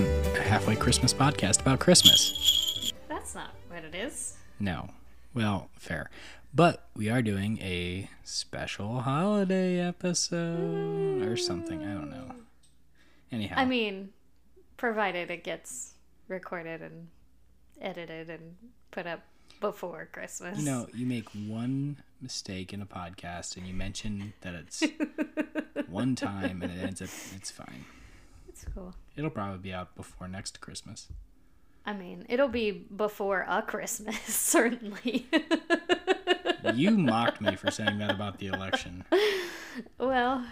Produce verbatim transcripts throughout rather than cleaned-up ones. wasn't a halfway Christmas podcast about Christmas. That's not what it is. No. Well, fair. But we are doing a special holiday episode mm. or something. I don't know. Anyhow. I mean, provided it gets recorded and edited and put up before Christmas. You know, you make one mistake in a podcast and you mention that it's one time and it ends up, it's fine. It's cool. It'll probably be out before next Christmas. I mean, it'll be before a Christmas, certainly. You mocked me for saying that about the election. Well,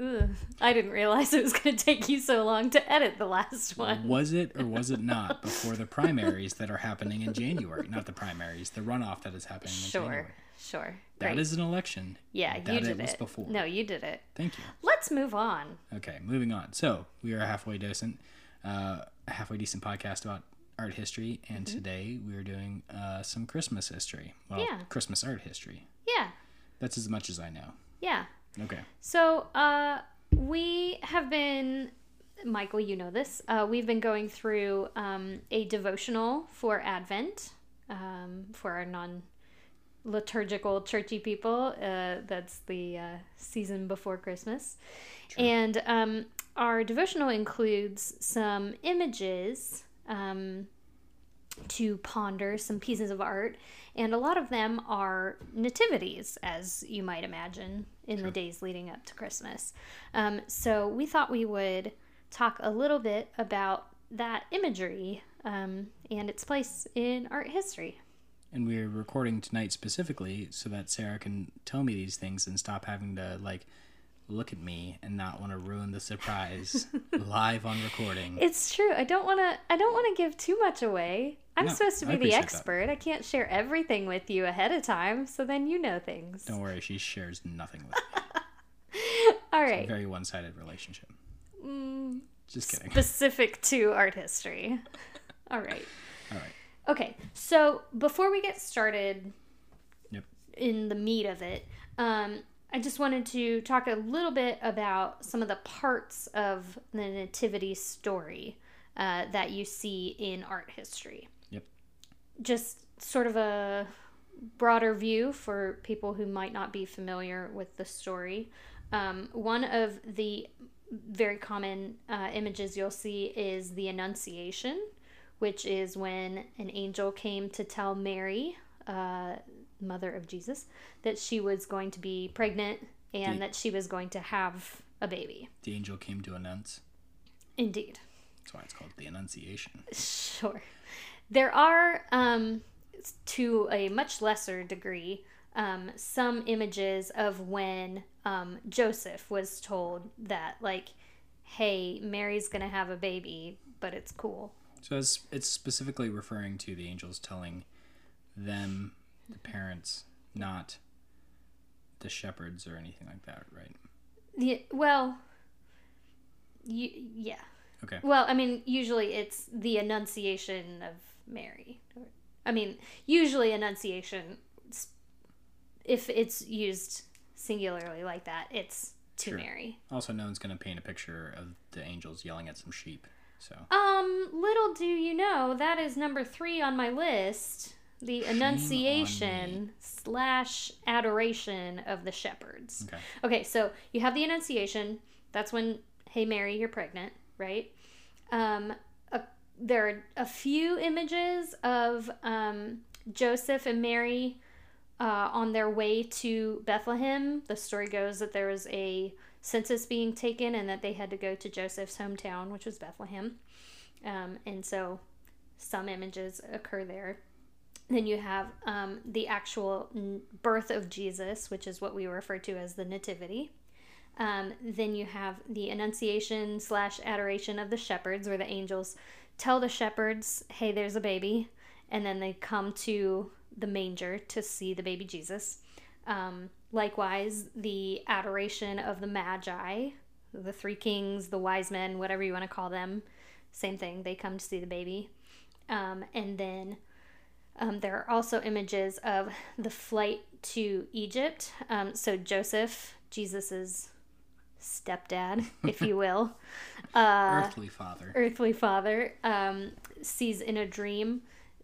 ugh, I didn't realize it was going to take you so long to edit the last one. Was it or was it not before the primaries that are happening in January? Not the primaries, the runoff that is happening in sure, January. Sure, sure. That great. Is an election. Yeah, that you did it. Was it. Before. No, you did it. Thank you. Let's move on. Okay, moving on. So, we are a halfway decent, uh, halfway decent podcast about art history, and mm-hmm. today we're doing uh, some Christmas history. Well, yeah. Christmas art history. Yeah. That's as much as I know. Yeah. Okay. So, uh, we have been, Michael, you know this, uh, we've been going through um, a devotional for Advent, um, for our non-liturgical churchy people. Uh, that's the uh, season before Christmas. True. And um, our devotional includes some images Um, to ponder, some pieces of art, and a lot of them are nativities, as you might imagine, in sure. the days leading up to Christmas. Um, so we thought we would talk a little bit about that imagery um, and its place in art history. And we're recording tonight specifically so that Sarah can tell me these things and stop having to, like, look at me and not want to ruin the surprise live on recording. It's true. I don't want to I don't want to give too much away. I'm no, supposed to be the expert. That. I can't share everything with you ahead of time, so then you know things. Don't worry, she shares nothing with me. All right. It's a very one-sided relationship. Mm, Just kidding. Specific to art history. All right. All right. Okay. So, before we get started yep. in the meat of it, um I just wanted to talk a little bit about some of the parts of the nativity story uh, that you see in art history. Yep. Just sort of a broader view for people who might not be familiar with the story. Um, one of the very common uh, images you'll see is the Annunciation, which is when an angel came to tell Mary, uh, mother of Jesus, that she was going to be pregnant and the, that she was going to have a baby. The angel came to announce. Indeed. That's why it's called the Annunciation. Sure. There are, um, to a much lesser degree, um, some images of when um, Joseph was told that, like, hey, Mary's going to have a baby, but it's cool. So it's, it's specifically referring to the angels telling them, the parents, not the shepherds or anything like that, right? Yeah, well, you, yeah. Okay. Well, I mean, usually it's the Annunciation of Mary. I mean, usually Annunciation, if it's used singularly like that, it's to sure. Mary. Also, no one's going to paint a picture of the angels yelling at some sheep, so. Um, little do you know, that is number three on my list. The Annunciation slash Adoration of the Shepherds. Okay. Okay, so you have the Annunciation. That's when, hey, Mary, you're pregnant, right? Um, a, there are a few images of um, Joseph and Mary uh, on their way to Bethlehem. The story goes that there was a census being taken and that they had to go to Joseph's hometown, which was Bethlehem. Um, and so some images occur there. Then you have um, the actual birth of Jesus, which is what we refer to as the Nativity. Um, then you have the Annunciation slash Adoration of the Shepherds, where the angels tell the shepherds, hey, there's a baby. And then they come to the manger to see the baby Jesus. Um, likewise, the Adoration of the Magi, the three kings, the wise men, whatever you want to call them. Same thing. They come to see the baby. Um, and then... Um, there are also images of the flight to Egypt. Um, so Joseph, Jesus's stepdad, if you will, uh, earthly father, earthly father, um, sees in a dream,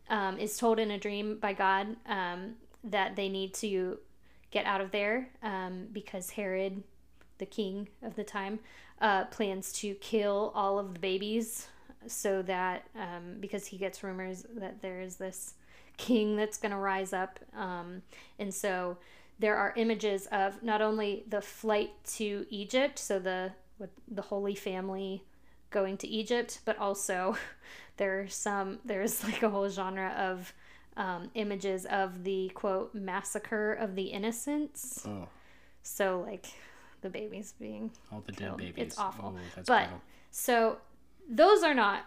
um, is told in a dream by God um, that they need to get out of there um, because Herod, the king of the time, uh, plans to kill all of the babies so that, um, because he gets rumors that there is this king that's going to rise up. Um, and so there are images of not only the flight to Egypt, so the with the Holy Family going to Egypt, but also there's some there's like a whole genre of um, images of the quote massacre of the innocents. Oh, so like the babies being all the killed. Dead babies. It's awful. Oh, that's but brutal. So those are not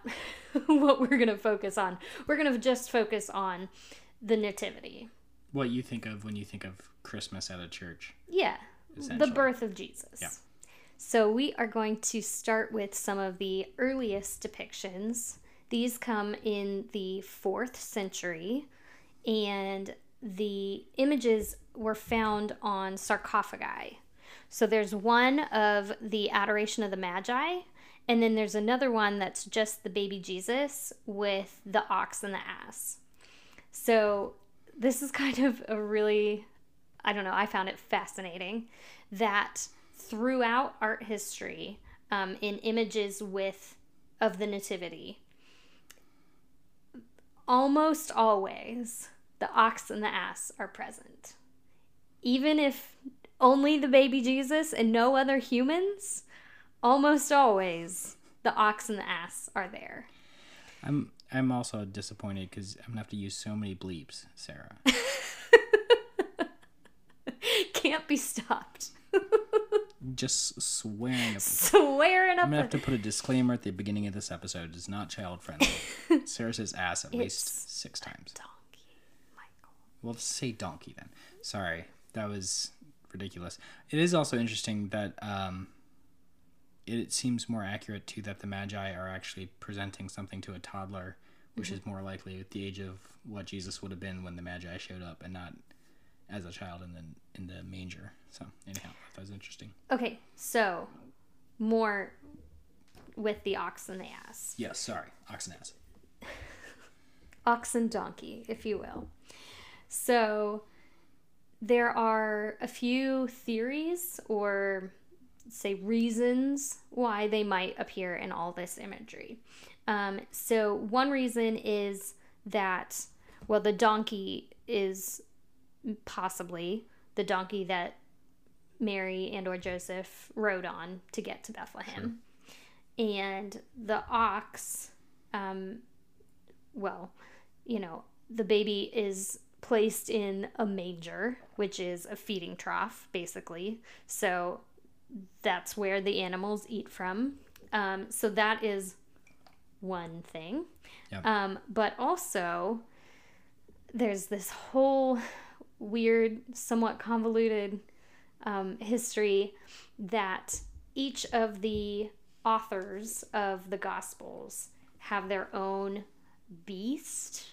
what we're gonna focus on. We're gonna just focus on the Nativity. What you think of when you think of Christmas at a church. Yeah, the birth of Jesus. Yeah. So we are going to start with some of the earliest depictions. These come in the fourth century, and the images were found on sarcophagi. So there's one of the Adoration of the Magi, and then there's another one that's just the baby Jesus with the ox and the ass. So this is kind of a really, I don't know, I found it fascinating that throughout art history, um, in images with of the Nativity, almost always the ox and the ass are present. Even if only the baby Jesus and no other humans, almost always the ox and the ass are there. I'm I'm also disappointed because I'm going to have to use so many bleeps, Sarah. Can't be stopped. Just swearing up. Swearing up. I'm going to have to put a disclaimer at the beginning of this episode. It's not child-friendly. Sarah says ass at it's least six times. Donkey, Michael. Well, say donkey then. Sorry. That was ridiculous. It is also interesting that um, it, it seems more accurate, too, that the Magi are actually presenting something to a toddler, which mm-hmm. is more likely at the age of what Jesus would have been when the Magi showed up and not as a child in the in the manger. So anyhow, that was interesting. Okay, so more with the ox and the ass. Yes, yeah, sorry, ox and ass. Ox and donkey, if you will. So there are a few theories or say reasons why they might appear in all this imagery. Um, so one reason is that, well, the donkey is possibly the donkey that Mary and or Joseph rode on to get to Bethlehem. Sure. And the ox, um, well, you know, the baby is placed in a manger, which is a feeding trough, basically. So that's where the animals eat from. Um, so that is one thing. Yep. Um, but also, there's this whole weird, somewhat convoluted um, history that each of the authors of the Gospels have their own beast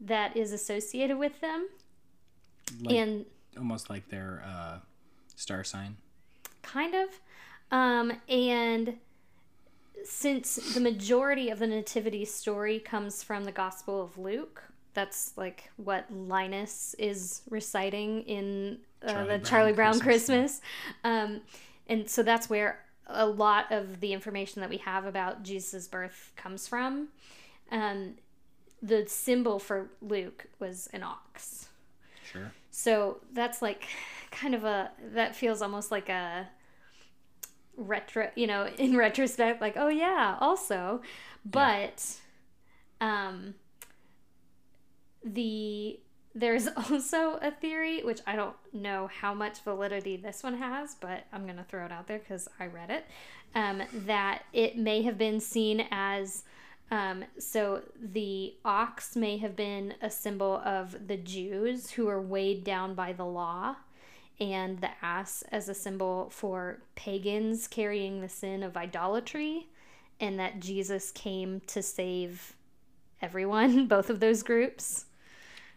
that is associated with them. Like, and almost like their uh, star sign. Kind of. Um, and since the majority of the Nativity story comes from the Gospel of Luke, that's like what Linus is reciting in uh, Charlie the Brown Charlie Brown Christmas. Christmas. Um, and so that's where a lot of the information that we have about Jesus' birth comes from. Um, the symbol for Luke was an ox. Sure. So that's like kind of a, that feels almost like a retro, you know, in retrospect, like, oh yeah, also. But, yeah. um, The there's also a theory, which I don't know how much validity this one has, but I'm going to throw it out there because I read it, um, that it may have been seen as, um, so the ox may have been a symbol of the Jews who are weighed down by the law, and the ass as a symbol for pagans carrying the sin of idolatry, and that Jesus came to save everyone, both of those groups.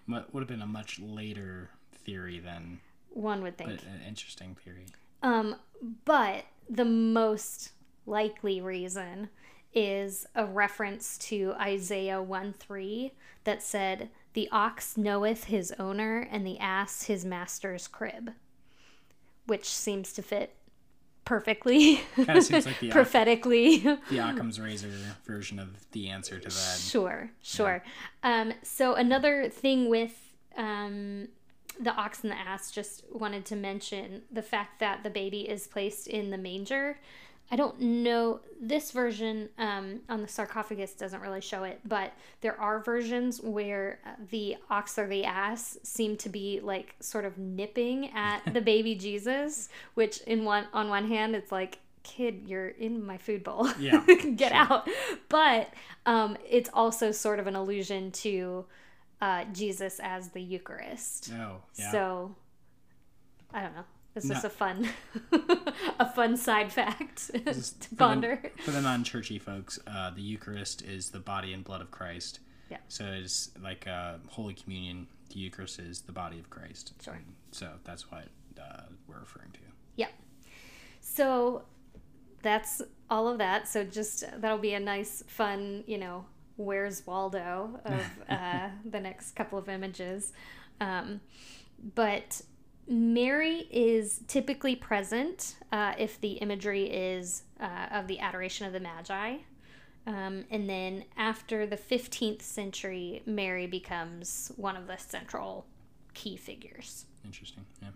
Would have been a much later theory than one would think. But an interesting theory. Um, but the most likely reason is a reference to Isaiah one three that said, "The ox knoweth his owner, and the ass his master's crib," which seems to fit perfectly, kind of seems like the prophetically. Oc- the Occam's razor version of the answer to that. Sure, sure. Yeah. Um, so another thing with um, the ox and the ass, just wanted to mention the fact that the baby is placed in the manger. I don't know, this version um, on the sarcophagus doesn't really show it, but there are versions where the ox or the ass seem to be like sort of nipping at the baby Jesus, which in one on one hand, it's like, kid, you're in my food bowl. Yeah, get sure. out. But um, it's also sort of an allusion to uh, Jesus as the Eucharist. Oh, yeah. So, I don't know. It's just a fun, a fun side fact to ponder. For the, for the non-churchy folks, uh, the Eucharist is the body and blood of Christ. Yeah. So it's like uh, Holy Communion. The Eucharist is the body of Christ. Sure. And so that's what uh, we're referring to. Yeah. So that's all of that. So just that'll be a nice, fun, you know, where's Waldo of uh, the next couple of images, um, but. Mary is typically present uh, if the imagery is uh, of the Adoration of the Magi. Um, and then after the fifteenth century, Mary becomes one of the central key figures. Interesting, yeah.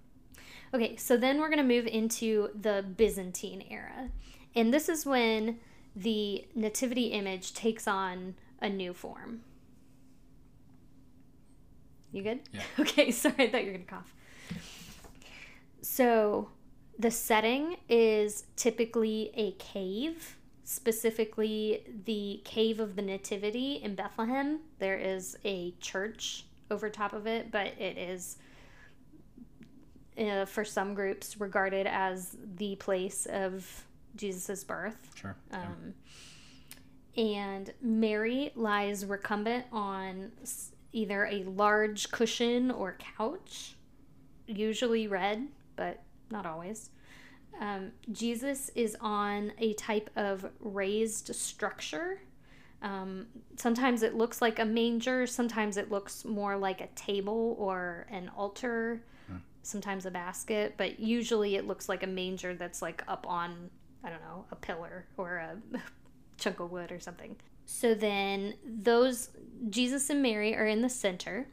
Okay, so then we're going to move into the Byzantine era. And this is when the nativity image takes on a new form. You good? Yeah. Okay, sorry, I thought you were going to cough. So the setting is typically a cave, specifically the Cave of the Nativity in Bethlehem. There is a church over top of it, but it is, uh, for some groups, regarded as the place of Jesus's birth. Sure. Um, yeah. And Mary lies recumbent on either a large cushion or couch, usually red, but not always. Um, Jesus is on a type of raised structure. Um, sometimes it looks like a manger. Sometimes it looks more like a table or an altar, hmm. sometimes a basket. But usually it looks like a manger that's like up on, I don't know, a pillar or a chunk of wood or something. So then those, Jesus and Mary are in the center.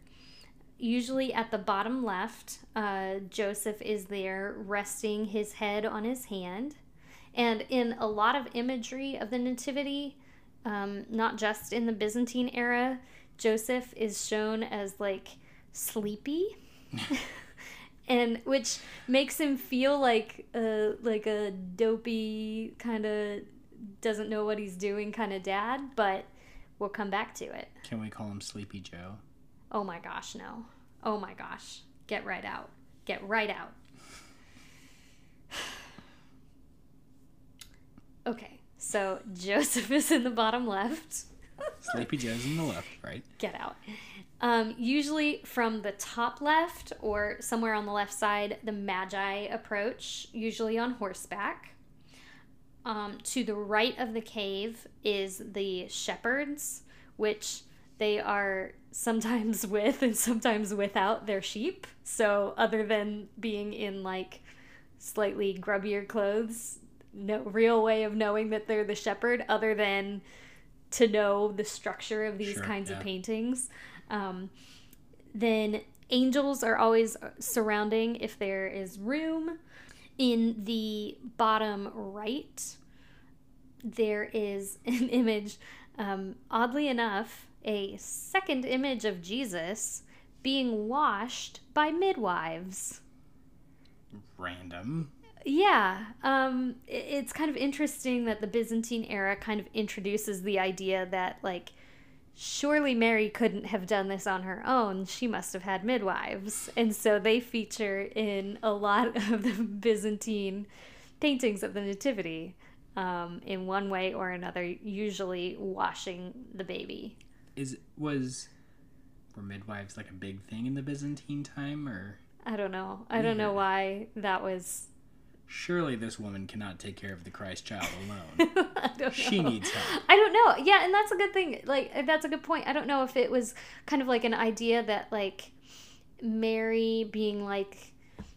Usually at the bottom left, uh, Joseph is there resting his head on his hand. And in a lot of imagery of the Nativity, um, not just in the Byzantine era, Joseph is shown as, like, sleepy. And which makes him feel like a, like a dopey, kind of doesn't know what he's doing kind of dad. But we'll come back to it. Can we call him Sleepy Joe? Oh my gosh, no. Oh my gosh. Get right out. Get right out. Okay, so Joseph is in the bottom left. Sleepy Joe's in the left, right? Get out. Um, usually from the top left or somewhere on the left side, the Magi approach, usually on horseback. Um, to the right of the cave is the shepherds, which they are sometimes with and sometimes without their sheep. So other than being in like slightly grubbier clothes, no real way of knowing that they're the shepherd other than to know the structure of these sure, kinds yeah. of paintings. Um, then angels are always surrounding if there is room. In the bottom right, there is an image, um, oddly enough, a second image of Jesus being washed by midwives. Random. Yeah. Um, it's kind of interesting that the Byzantine era kind of introduces the idea that, like, surely Mary couldn't have done this on her own. She must have had midwives. And so they feature in a lot of the Byzantine paintings of the Nativity, um, in one way or another, usually washing the baby. Is was were midwives like a big thing in the Byzantine time, or I don't know. I don't know why that was surely this woman cannot take care of the Christ child alone. I don't know. She needs help. I don't know. Yeah, and that's a good thing. Like, that's a good point. I don't know if it was kind of like an idea that, like, Mary being, like,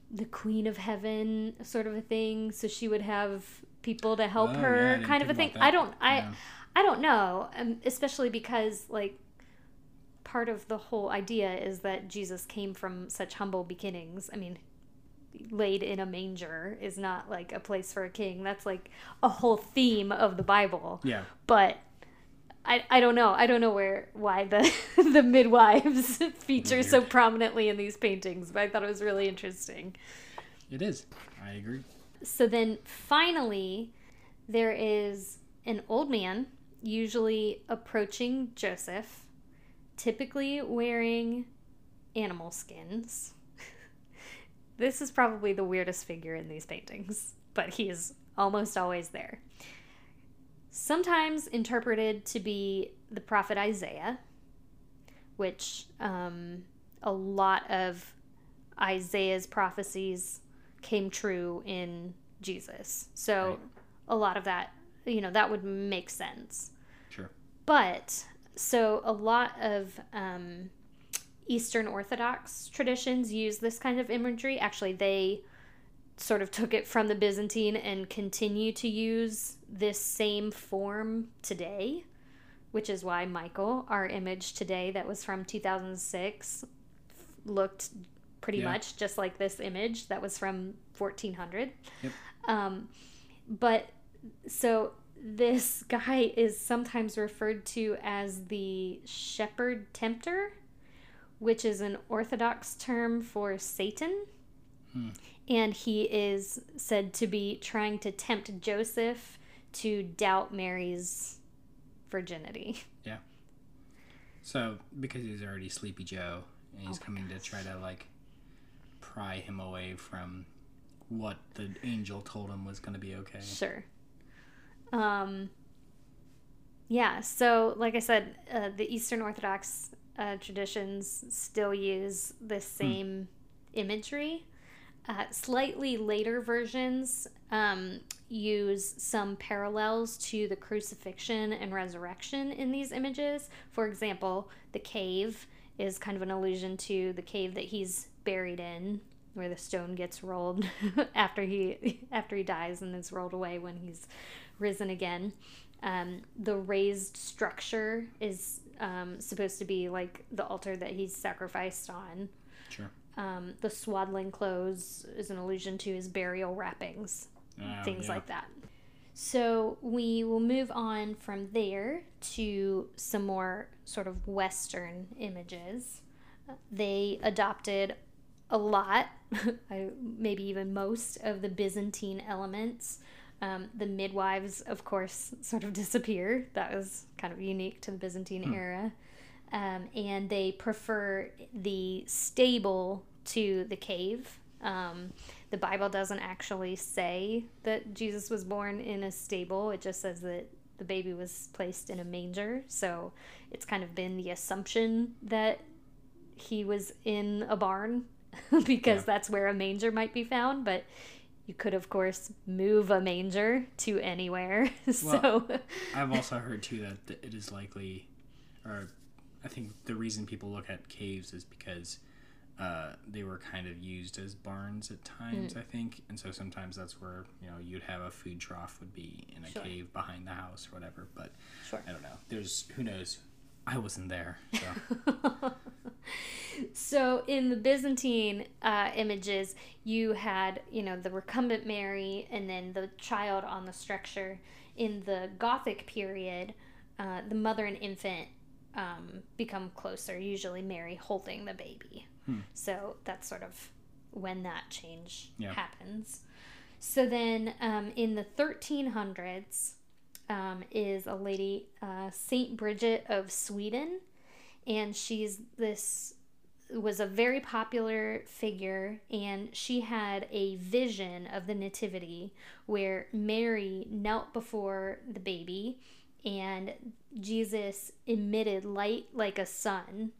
the queen of heaven sort of a thing, so she would have people to help oh, her yeah, kind of a thing. I don't... I. Yeah. I don't know, um, especially because, like, part of the whole idea is that Jesus came from such humble beginnings. I mean, laid in a manger is not, like, a place for a king. That's, like, a whole theme of the Bible. Yeah. But I I don't know. I don't know where why the, the midwives feature Weird. so prominently in these paintings, but I thought it was really interesting. It is. I agree. So then, finally, there is an old man, usually approaching Joseph, typically wearing animal skins. This is probably the weirdest figure in these paintings, but he is almost always there. Sometimes interpreted to be the prophet Isaiah, which um, a lot of Isaiah's prophecies came true in Jesus. So right. a lot of that, you know, that would make sense. Sure. But... So a lot of um, Eastern Orthodox traditions use this kind of imagery. Actually, they sort of took it from the Byzantine and continue to use this same form today, which is why Michael, our image today that was from two thousand six, looked pretty yeah. much just like this image that was from fourteen hundred. Yep. Um, but so... This guy is sometimes referred to as the shepherd tempter, which is an Orthodox term for Satan. Hmm. And he is said to be trying to tempt Joseph to doubt Mary's virginity. Yeah. So, because he's already Sleepy Joe, and he's oh coming gosh. to try to, like, pry him away from what the angel told him was going to be okay. Sure. Um, yeah, so like I said, uh, the Eastern Orthodox uh, traditions still use the same hmm. imagery. Uh, slightly later versions um, use some parallels to the crucifixion and resurrection in these images. For example, the cave is kind of an allusion to the cave that he's buried in, where the stone gets rolled after he after he dies and is rolled away when he's risen again. Um, the raised structure is um, supposed to be like the altar that he's sacrificed on. Sure. Um, the swaddling clothes is an allusion to his burial wrappings, uh, things yeah. like that. So we will move on from there to some more sort of Western images. They adopted a lot, maybe even most, of the Byzantine elements. Um, the midwives, of course, sort of disappear. That was kind of unique to the Byzantine hmm. era. Um, and they prefer the stable to the cave. Um, the Bible doesn't actually say that Jesus was born in a stable. It just says that the baby was placed in a manger. So it's kind of been the assumption that he was in a barn. because yeah. that's where a manger might be found, but you could, of course, move a manger to anywhere. so well, I've also heard, too, that it is likely, or I think the reason people look at caves is because uh, they were kind of used as barns at times, mm. I think, and so sometimes that's where, you know, you'd have a food trough would be in a sure. cave behind the house or whatever, but sure. I don't know. There's, who knows? I wasn't there, so... So in the Byzantine uh, images, you had, you know, the recumbent Mary and then the child on the structure. In the Gothic period, uh, the mother and infant um, become closer, usually Mary holding the baby. Hmm. So that's sort of when that change yeah. happens. So then um, in the thirteen hundreds um, is a lady, uh, Saint Bridget of Sweden. And she's this was a very popular figure, and she had a vision of the Nativity where Mary knelt before the baby and Jesus emitted light like a sun,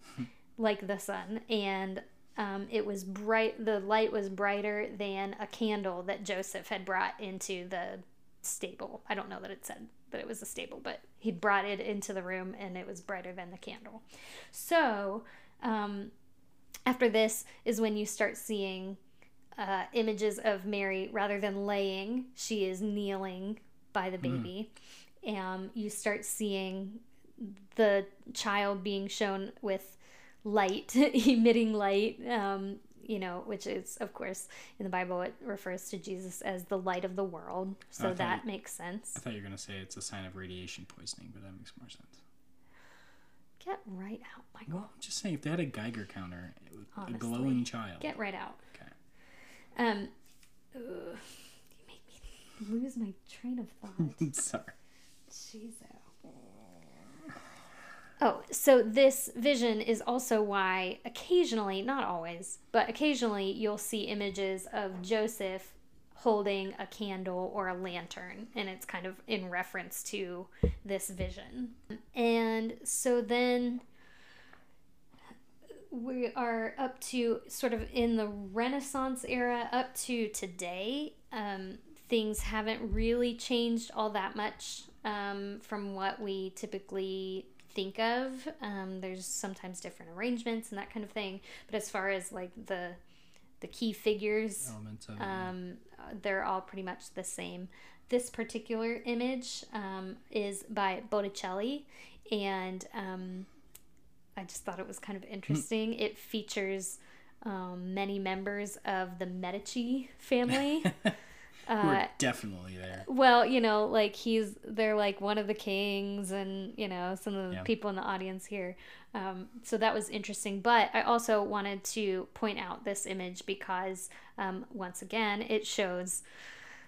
like the sun, and Um, it was bright, the light was brighter than a candle that Joseph had brought into the stable. I don't know that it said that it was a stable, but he brought it into the room and it was brighter than the candle. So um, after this is when you start seeing uh, images of Mary. Rather than laying, she is kneeling by the baby. Mm. Um, you start seeing the child being shown with light, emitting light, um, you know, which is, of course, in the Bible, it refers to Jesus as the light of the world. So oh, that you, makes sense. I thought you were going to say it's a sign of radiation poisoning, but that makes more sense. Get right out, Michael. Well, just saying, if they had a Geiger counter, it would, honestly, a glowing child. Get right out. Okay. Um, ugh, you make me lose my train of thought. Sorry. Jesus. Oh, so this vision is also why occasionally, not always, but occasionally you'll see images of Joseph holding a candle or a lantern, and it's kind of in reference to this vision. And so then we are up to sort of in the Renaissance era up to today. Um, things haven't really changed all that much um, from what we typically think of. Um, there's sometimes different arrangements and that kind of thing, but as far as like the the key figures, of, um, they're all pretty much the same. This particular image um, is by Botticelli, and um, I just thought it was kind of interesting. It features um, many members of the Medici family. Uh, We're definitely there. Well, you know, like he's, they're like one of the kings and, you know, some of the yeah. people in the audience here. Um, so that was interesting. But I also wanted to point out this image because, um, once again, it shows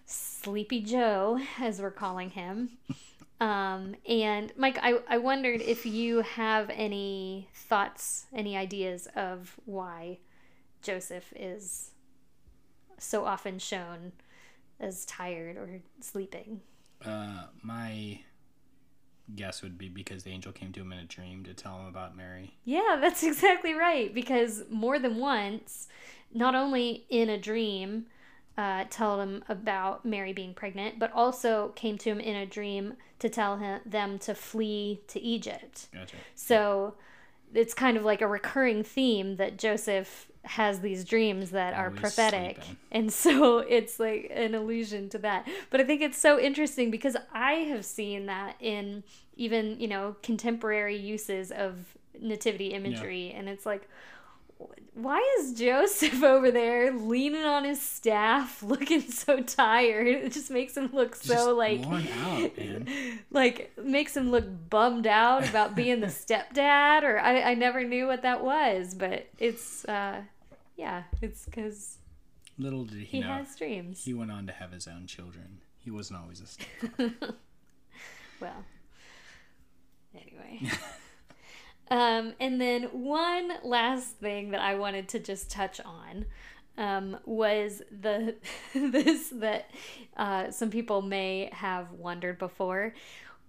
Sleepy Joe, as we're calling him. um, and Mike, I, I wondered if you have any thoughts, any ideas of why Joseph is so often shown as tired or sleeping. Uh, my guess would be because the angel came to him in a dream to tell him about Mary. Yeah, that's exactly right. Because more than once, not only in a dream, uh, tell him about Mary being pregnant, but also came to him in a dream to tell him, them to flee to Egypt. Gotcha. So it's kind of like a recurring theme that Joseph has these dreams that are prophetic, sleeping. And so it's like an allusion to that. But I think it's so interesting because I have seen that in even, you know, contemporary uses of nativity imagery, yeah. and it's like, why is Joseph over there leaning on his staff, looking so tired? It just makes him look so just like worn out, man. Like makes him look bummed out about being the stepdad. Or I, I never knew what that was, but it's uh, yeah, it's because little did he, he know, has dreams. He went on to have his own children. He wasn't always a stepdad. Well, anyway. Um, and then one last thing that I wanted to just touch on um, was the this that uh, some people may have wondered before.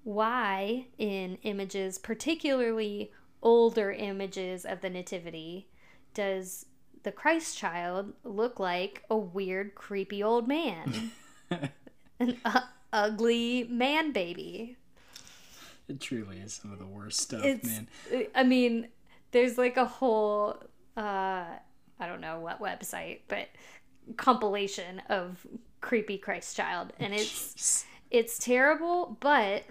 Why in images, particularly older images of the Nativity, does the Christ child look like a weird, creepy old man? An uh, ugly man baby. It truly is some of the worst stuff, it's, man. I mean, there's like a whole, uh, I don't know what website, but compilation of creepy Christ child. And it's, Jeez. It's terrible, but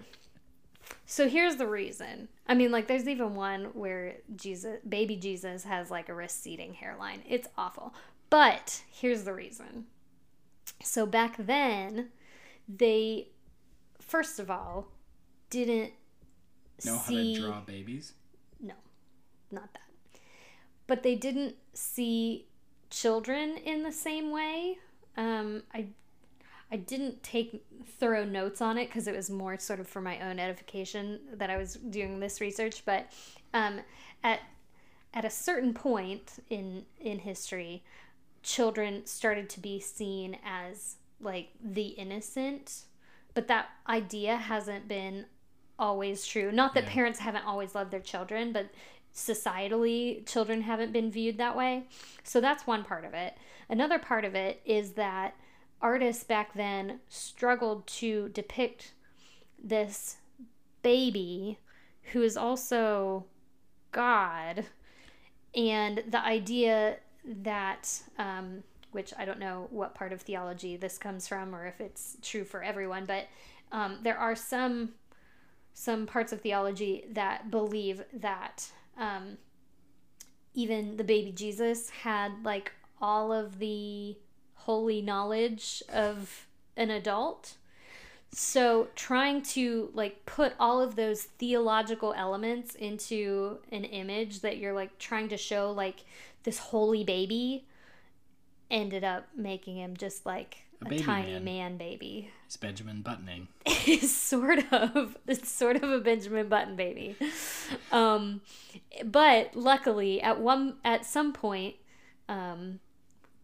so here's the reason. I mean, like there's even one where Jesus, baby Jesus has like a receding hairline. It's awful, but here's the reason. So back then they, first of all, didn't know see, how to draw babies? No, not that. But they didn't see children in the same way. Um, I I didn't take thorough notes on it because it was more sort of for my own edification that I was doing this research. But um, at at a certain point in in history, children started to be seen as like the innocent, but that idea hasn't been always true. Not that yeah. parents haven't always loved their children, but societally, children haven't been viewed that way. So that's one part of it. Another part of it is that artists back then struggled to depict this baby who is also God, and the idea that, um, which I don't know what part of theology this comes from or if it's true for everyone, but um, there are some some parts of theology that believe that um, even the baby Jesus had like all of the holy knowledge of an adult. So trying to like put all of those theological elements into an image that you're like trying to show like this holy baby ended up making him just like a, a tiny man. man baby. It's Benjamin Buttoning. It's sort of it's sort of a Benjamin Button baby. Um, but luckily at one at some point, um,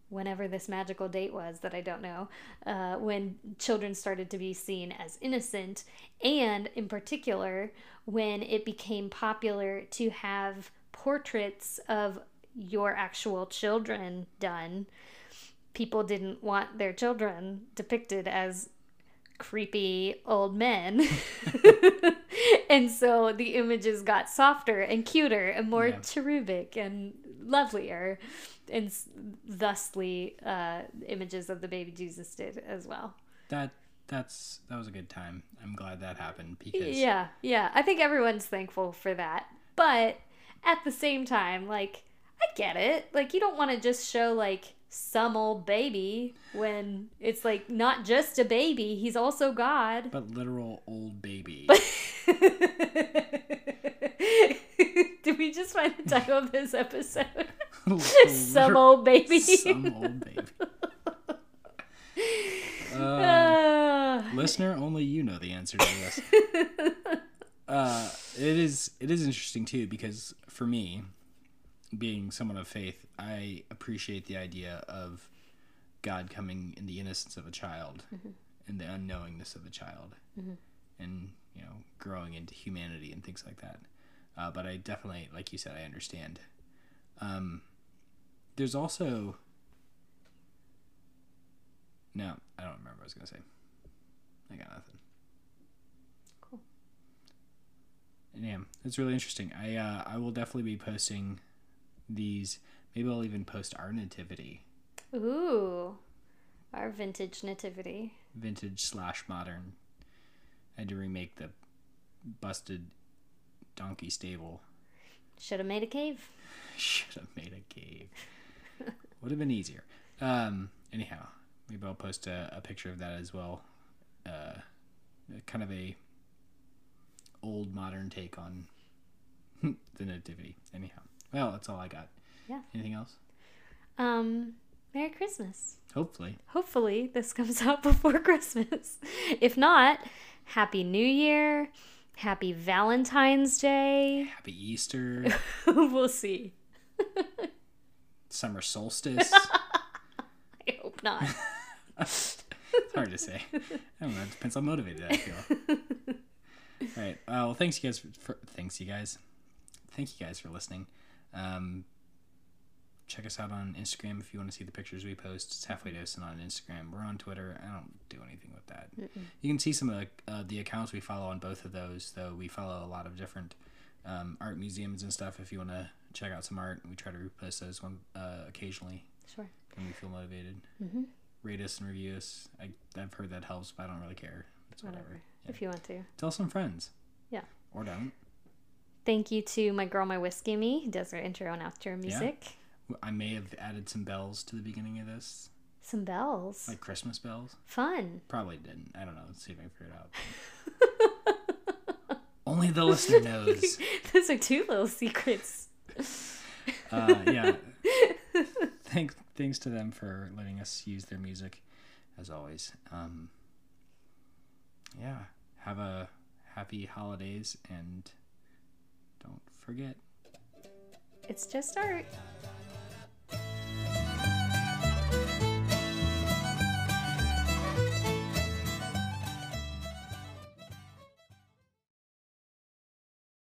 whenever this magical date was that I don't know, uh, when children started to be seen as innocent, and in particular, when it became popular to have portraits of your actual children done, people didn't want their children depicted as creepy old men. And so the images got softer and cuter and more yeah. cherubic and lovelier. And thusly, uh, images of the baby Jesus did as well. That that's that was a good time. I'm glad that happened because yeah, yeah. I think everyone's thankful for that. But at the same time, like I get it. Like you don't want to just show like some old baby when it's like not just a baby. He's also God. But literal old baby. But did we just find the title of this episode? Some old baby. Some old baby. Uh, uh, listener, only you know the answer to this. uh, it is it is interesting too because for me, being someone of faith, I appreciate the idea of God coming in the innocence of a child mm-hmm. and the unknowingness of a child, mm-hmm. and you know, growing into humanity and things like that. Uh, but I definitely, like you said, I understand. Um, there's also, no, I don't remember what I was going to say. I got nothing. Cool. Yeah, it's really interesting. I, uh, I will definitely be posting these. Maybe I'll even post our nativity. Ooh, our vintage nativity. Vintage slash modern. I had to remake the busted donkey stable. Should have made a cave. Should have made a cave. Would have been easier. Um, anyhow, maybe I'll post a, a picture of that as well. Uh, kind of a old modern take on the nativity. Anyhow, well, that's all I got. Yeah. Anything else? Um, Merry Christmas. Hopefully. Hopefully this comes out before Christmas. If not, Happy New Year. Happy Valentine's Day. Happy Easter. We'll see. Summer solstice. I hope not. It's hard to say. I don't know. It depends how motivated I feel. All right. Uh, well, thanks you guys. For, for, thanks you guys. Thank you guys for listening. Um, check us out on Instagram if you want to see the pictures we post. It's Halfway Docent on Instagram. We're on Twitter. I don't do anything with that. Mm-mm. You can see some of the, uh, the accounts we follow on both of those, though we follow a lot of different um, art museums and stuff if you want to check out some art. We try to repost those one uh, occasionally. Sure. When we feel motivated. Mm-hmm. Rate us and review us. I, I've heard that helps, but I don't really care. It's whatever. whatever. Yeah. If you want to. Tell some friends. Yeah. Or don't. Thank you to my girl, my whiskey and me, who does our intro and outro music. Yeah. I may have added some bells to the beginning of this. Some bells? Like Christmas bells? Fun. Probably didn't. I don't know. Let's see if I can figure it out. Only the listener knows. Those are two little secrets. uh, yeah. Thank, thanks to them for letting us use their music, as always. Um, yeah. Have a happy holidays, and don't forget. It's just art.